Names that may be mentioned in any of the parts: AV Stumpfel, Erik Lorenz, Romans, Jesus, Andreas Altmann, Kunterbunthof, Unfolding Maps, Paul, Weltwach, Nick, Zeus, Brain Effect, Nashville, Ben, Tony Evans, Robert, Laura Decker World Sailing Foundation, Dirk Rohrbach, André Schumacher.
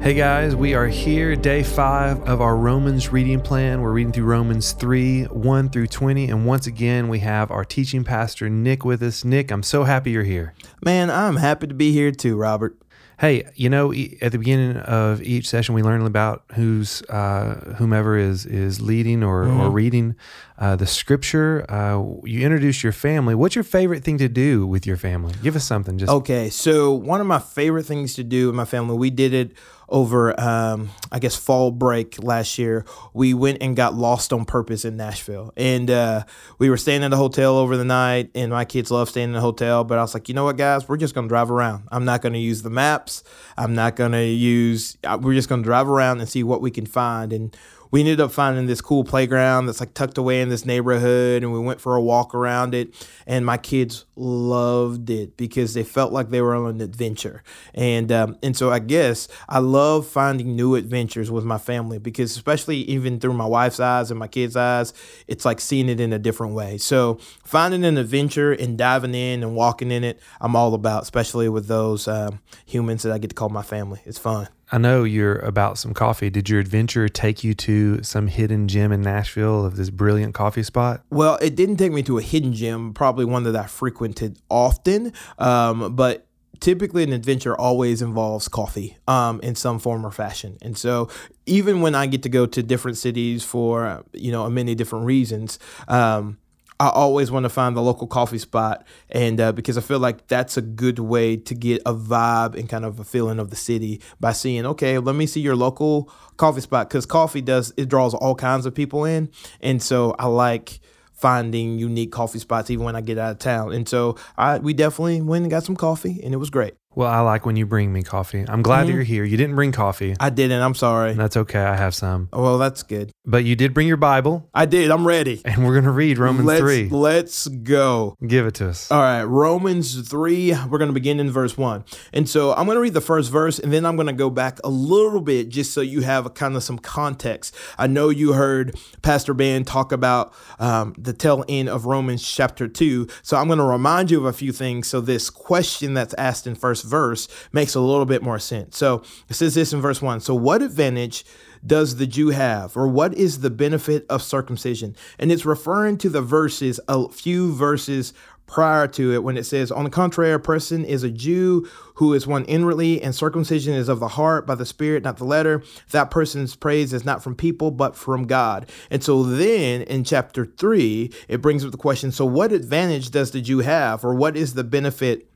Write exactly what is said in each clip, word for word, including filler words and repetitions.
Hey guys, we are here, day five of our Romans reading plan. We're reading through Romans three, one through twenty. And once again, we have our teaching pastor, Nick, with us. Nick, I'm so happy you're here. Man, I'm happy to be here too, Robert. Hey, you know, at the beginning of each session, we learn about who's uh, whomever is is leading or, mm-hmm. or reading uh, the scripture. Uh, you introduce your family. What's your favorite thing to do with your family? Give us something. Just okay. So one of my favorite things to do with my family, we did it over, um, I guess, fall break last year. We went and got lost on purpose in Nashville, and uh, we were staying at a hotel over the night. And my kids love staying in the hotel, but I was like, you know what, guys, we're just gonna drive around. I'm not gonna use the maps. I'm not going to use, we're just going to drive around and see what we can find. And we ended up finding this cool playground that's like tucked away in this neighborhood. And we went for a walk around it. And my kids loved it because they felt like they were on an adventure. And um, and so I guess I love finding new adventures with my family because especially even through my wife's eyes and my kids' eyes, it's like seeing it in a different way. So finding an adventure and diving in and walking in it, I'm all about, especially with those um, humans that I get to call my family. It's fun. I know you're about some coffee. Did your adventure take you to some hidden gem in Nashville of this brilliant coffee spot? Well, it didn't take me to a hidden gem, probably one that I frequented often, um, but typically an adventure always involves coffee um, in some form or fashion. And so even when I get to go to different cities for, you know, many different reasons, um, I always want to find the local coffee spot, and uh, because I feel like that's a good way to get a vibe and kind of a feeling of the city by seeing, okay, let me see your local coffee spot, because coffee does, it draws all kinds of people in. And so I like finding unique coffee spots even when I get out of town. And so I, we definitely went and got some coffee, and it was great. Well, I like when you bring me coffee. I'm glad mm-hmm. that you're here. You didn't bring coffee. I didn't. I'm sorry. That's okay. I have some. Well, that's good. But you did bring your Bible. I did. I'm ready. And we're going to read Romans let's, three. Let's go. Give it to us. All right. Romans three. We're going to begin in verse one. And so I'm going to read the first verse, and then I'm going to go back a little bit just so you have a, kind of some context. I know you heard Pastor Ben talk about um, the tail end of Romans chapter two. So I'm going to remind you of a few things. So this question that's asked in first verse makes a little bit more sense. So it says this in verse one. So what advantage does the Jew have, or what is the benefit of circumcision? And it's referring to the verses, a few verses prior to it, when it says, on the contrary, a person is a Jew who is one inwardly, and circumcision is of the heart by the Spirit, not the letter. That person's praise is not from people, but from God. And so then in chapter three, it brings up the question, so what advantage does the Jew have, or what is the benefit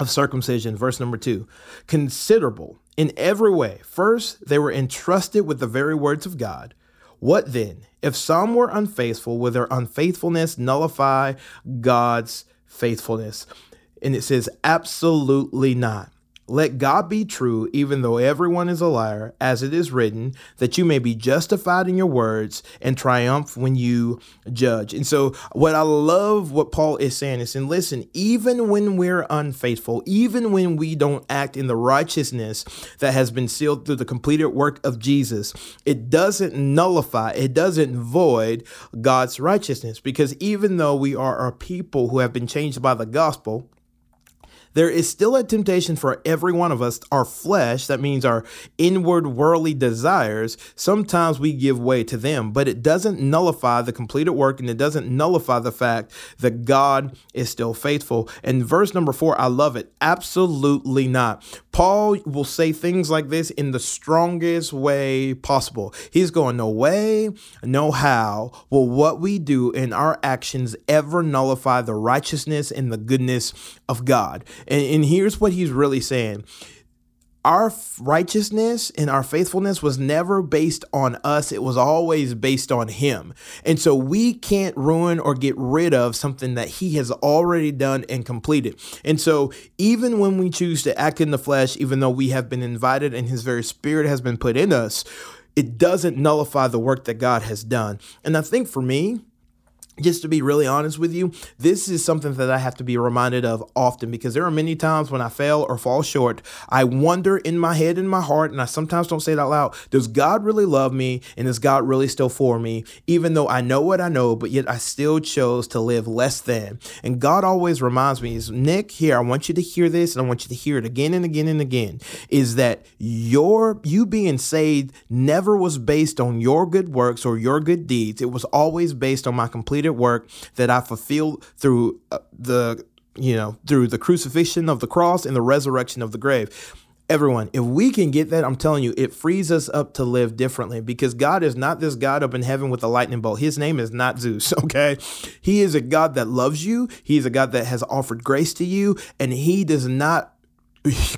of circumcision? Verse number two, considerable in every way. First, they were entrusted with the very words of God. What then? If some were unfaithful, will their unfaithfulness nullify God's faithfulness? And it says, absolutely not. Let God be true, even though everyone is a liar, as it is written, that you may be justified in your words and triumph when you judge. And so what I love what Paul is saying is, and listen, even when we're unfaithful, even when we don't act in the righteousness that has been sealed through the completed work of Jesus, it doesn't nullify, it doesn't void God's righteousness, because even though we are a people who have been changed by the gospel, there is still a temptation for every one of us, our flesh, that means our inward worldly desires. Sometimes we give way to them, but it doesn't nullify the completed work, and it doesn't nullify the fact that God is still faithful. And verse number four, I love it. Absolutely not. Paul will say things like this in the strongest way possible. He's going, no way, no how will what we do in our actions ever nullify the righteousness and the goodness of God. And, and here's what he's really saying. Our righteousness and our faithfulness was never based on us. It was always based on him. And so we can't ruin or get rid of something that he has already done and completed. And so even when we choose to act in the flesh, even though we have been invited and his very spirit has been put in us, it doesn't nullify the work that God has done. And I think for me, just to be really honest with you, this is something that I have to be reminded of often, because there are many times when I fail or fall short, I wonder in my head, in my heart, and I sometimes don't say it out loud, does God really love me? And is God really still for me? Even though I know what I know, but yet I still chose to live less than. And God always reminds me, is Nick, here, I want you to hear this, and I want you to hear it again and again and again, is that your you being saved never was based on your good works or your good deeds. It was always based on my completed work that I fulfilled through the, you know, through the crucifixion of the cross and the resurrection of the grave. Everyone, if we can get that, I'm telling you, it frees us up to live differently, because God is not this God up in heaven with a lightning bolt. His name is not Zeus, okay? He is a God that loves you. He is a God that has offered grace to you, and he does not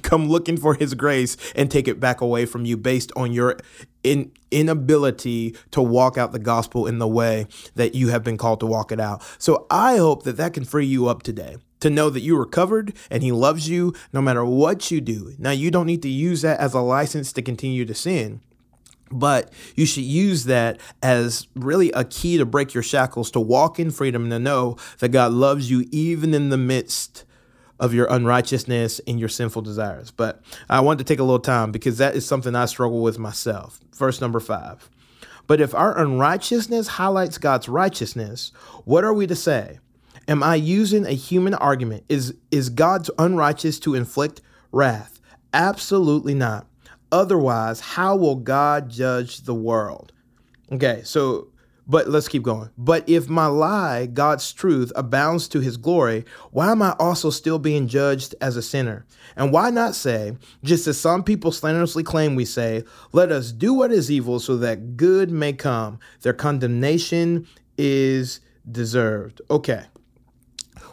come looking for his grace and take it back away from you based on your in, inability to walk out the gospel in the way that you have been called to walk it out. So I hope that that can free you up today to know that you are covered and he loves you no matter what you do. Now, you don't need to use that as a license to continue to sin, but you should use that as really a key to break your shackles, to walk in freedom, to know that God loves you even in the midst of your unrighteousness and your sinful desires. But I want to take a little time, because that is something I struggle with myself. Verse number five. But if our unrighteousness highlights God's righteousness, what are we to say? Am I using a human argument? Is, is God's unrighteous to inflict wrath? Absolutely not. Otherwise, how will God judge the world? Okay, so But let's keep going. But if my lie, God's truth, abounds to his glory, why am I also still being judged as a sinner? And why not say, just as some people slanderously claim we say, let us do what is evil so that good may come. Their condemnation is deserved. Okay.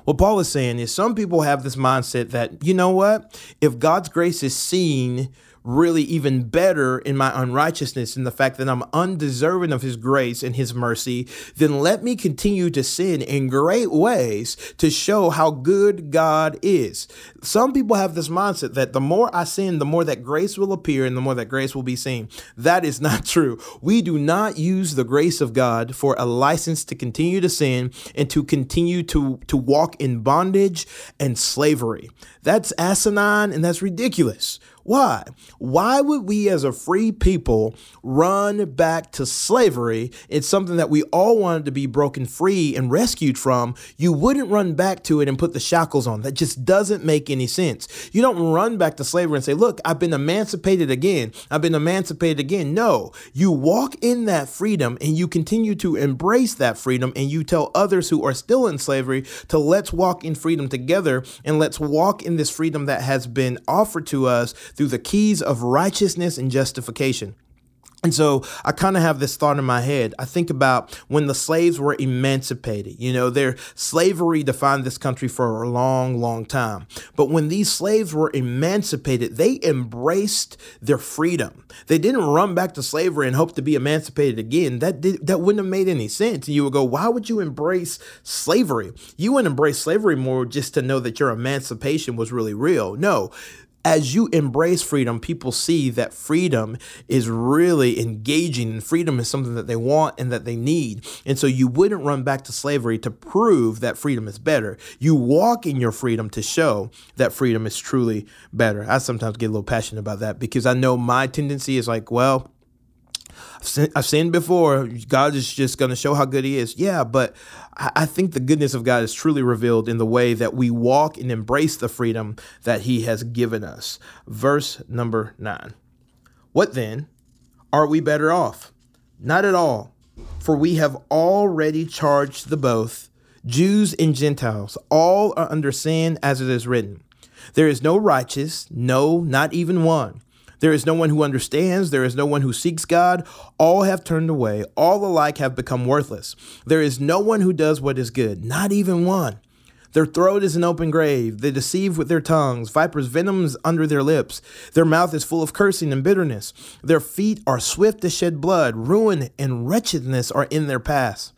What Paul is saying is some people have this mindset that, you know what, if God's grace is seen really even better in my unrighteousness, in the fact that I'm undeserving of his grace and his mercy, then let me continue to sin in great ways to show how good God is. Some people have this mindset that the more I sin, the more that grace will appear and the more that grace will be seen. That is not true. We do not use the grace of God for a license to continue to sin and to continue to, to walk in bondage and slavery. That's asinine and that's ridiculous. Why? Why would we as a free people run back to slavery? It's something that we all wanted to be broken free and rescued from. You wouldn't run back to it and put the shackles on. That just doesn't make any sense. You don't run back to slavery and say, look, I've been emancipated again. I've been emancipated again. No, you walk in that freedom and you continue to embrace that freedom, and you tell others who are still in slavery to let's walk in freedom together, and let's walk in this freedom that has been offered to us through the keys of righteousness and justification. And so I kind of have this thought in my head. I think about when the slaves were emancipated, you know, their slavery defined this country for a long, long time. But when these slaves were emancipated, they embraced their freedom. They didn't run back to slavery and hope to be emancipated again. That did, that wouldn't have made any sense. And you would go, why would you embrace slavery? You wouldn't embrace slavery more just to know that your emancipation was really real. No. As you embrace freedom, people see that freedom is really engaging, and freedom is something that they want and that they need. And so you wouldn't run back to slavery to prove that freedom is better. You walk in your freedom to show that freedom is truly better. I sometimes get a little passionate about that, because I know my tendency is like, well, I've sinned before. God is just going to show how good he is. Yeah, but I think the goodness of God is truly revealed in the way that we walk and embrace the freedom that he has given us. Verse number nine. What then? Are we better off? Not at all. For we have already charged the both, Jews and Gentiles, all are under sin, as it is written. There is no righteous, no, not even one. There is no one who understands. There is no one who seeks God. All have turned away. All alike have become worthless. There is no one who does what is good, not even one. Their throat is an open grave. They deceive with their tongues. Vipers' venom is under their lips. Their mouth is full of cursing and bitterness. Their feet are swift to shed blood. Ruin and wretchedness are in their paths.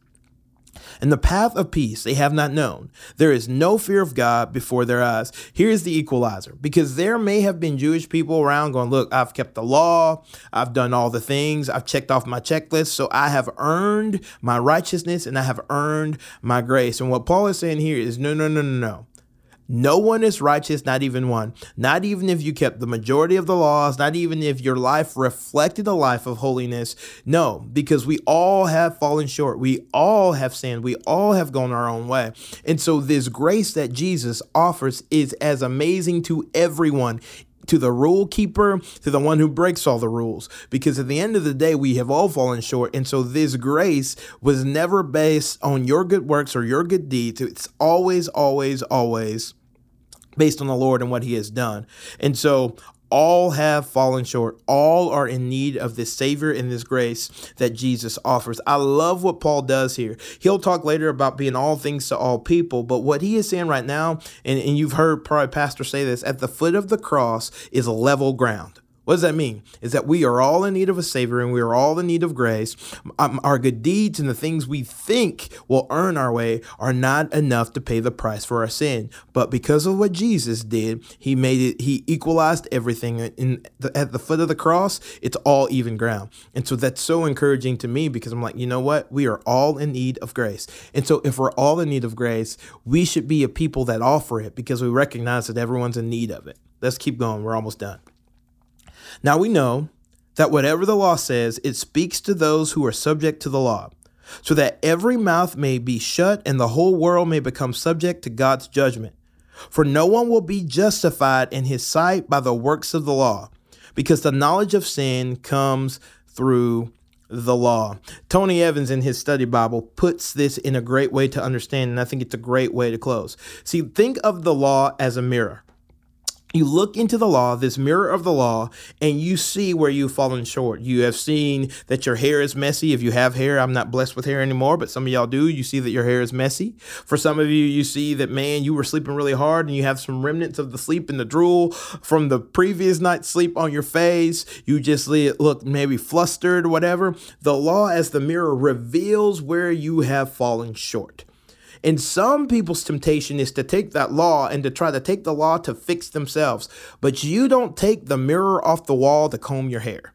And the path of peace they have not known. There is no fear of God before their eyes. Here's the equalizer, because there may have been Jewish people around going, look, I've kept the law. I've done all the things. I've checked off my checklist. So I have earned my righteousness and I have earned my grace. And what Paul is saying here is no, no, no, no, no. No one is righteous, not even one. Not even if you kept the majority of the laws, not even if your life reflected a life of holiness. No, because we all have fallen short. We all have sinned. We all have gone our own way. And so this grace that Jesus offers is as amazing to everyone, to the rule keeper, to the one who breaks all the rules. Because at the end of the day, we have all fallen short. And so this grace was never based on your good works or your good deeds. It's always, always, always based on the Lord and what he has done. And so all have fallen short. All are in need of this Savior and this grace that Jesus offers. I love what Paul does here. He'll talk later about being all things to all people, but what he is saying right now, and, and you've heard probably pastors say this, at the foot of the cross is level ground. What does that mean? Is that we are all in need of a Savior and we are all in need of grace. Um, our good deeds and the things we think will earn our way are not enough to pay the price for our sin. But because of what Jesus did, he made it, he equalized everything. In the, at the foot of the cross, it's all even ground. And so that's so encouraging to me because I'm like, you know what? We are all in need of grace. And so if we're all in need of grace, we should be a people that offer it because we recognize that everyone's in need of it. Let's keep going. We're almost done. Now we know that whatever the law says, it speaks to those who are subject to the law, so that every mouth may be shut and the whole world may become subject to God's judgment. For no one will be justified in his sight by the works of the law, because the knowledge of sin comes through the law. Tony Evans in his study Bible puts this in a great way to understand, and I think it's a great way to close. See, think of the law as a mirror. You look into the law, this mirror of the law, and you see where you've fallen short. You have seen that your hair is messy. If you have hair, I'm not blessed with hair anymore, but some of y'all do. You see that your hair is messy. For some of you, you see that, man, you were sleeping really hard and you have some remnants of the sleep and the drool from the previous night's sleep on your face. You just look maybe flustered, whatever. The law as the mirror reveals where you have fallen short. And some people's temptation is to take that law and to try to take the law to fix themselves. But you don't take the mirror off the wall to comb your hair.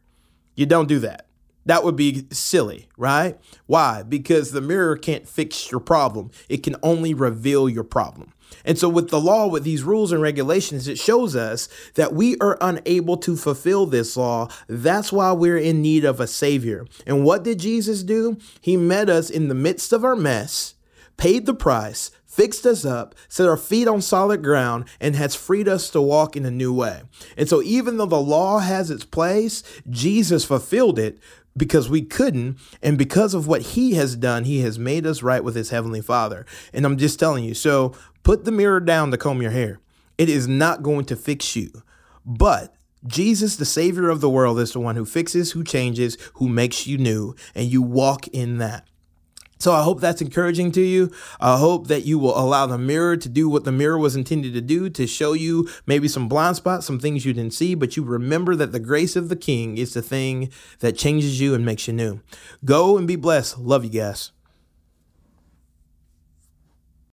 You don't do that. That would be silly, right? Why? Because the mirror can't fix your problem. It can only reveal your problem. And so with the law, with these rules and regulations, it shows us that we are unable to fulfill this law. That's why we're in need of a Savior. And what did Jesus do? He met us in the midst of our mess, paid the price, fixed us up, set our feet on solid ground, and has freed us to walk in a new way. And so even though the law has its place, Jesus fulfilled it because we couldn't. And because of what he has done, he has made us right with his heavenly Father. And I'm just telling you, so put the mirror down to comb your hair. It is not going to fix you. But Jesus, the Savior of the world, is the one who fixes, who changes, who makes you new, and you walk in that. So I hope that's encouraging to you. I hope that you will allow the mirror to do what the mirror was intended to do, to show you maybe some blind spots, some things you didn't see, but you remember that the grace of the King is the thing that changes you and makes you new. Go and be blessed. Love you guys.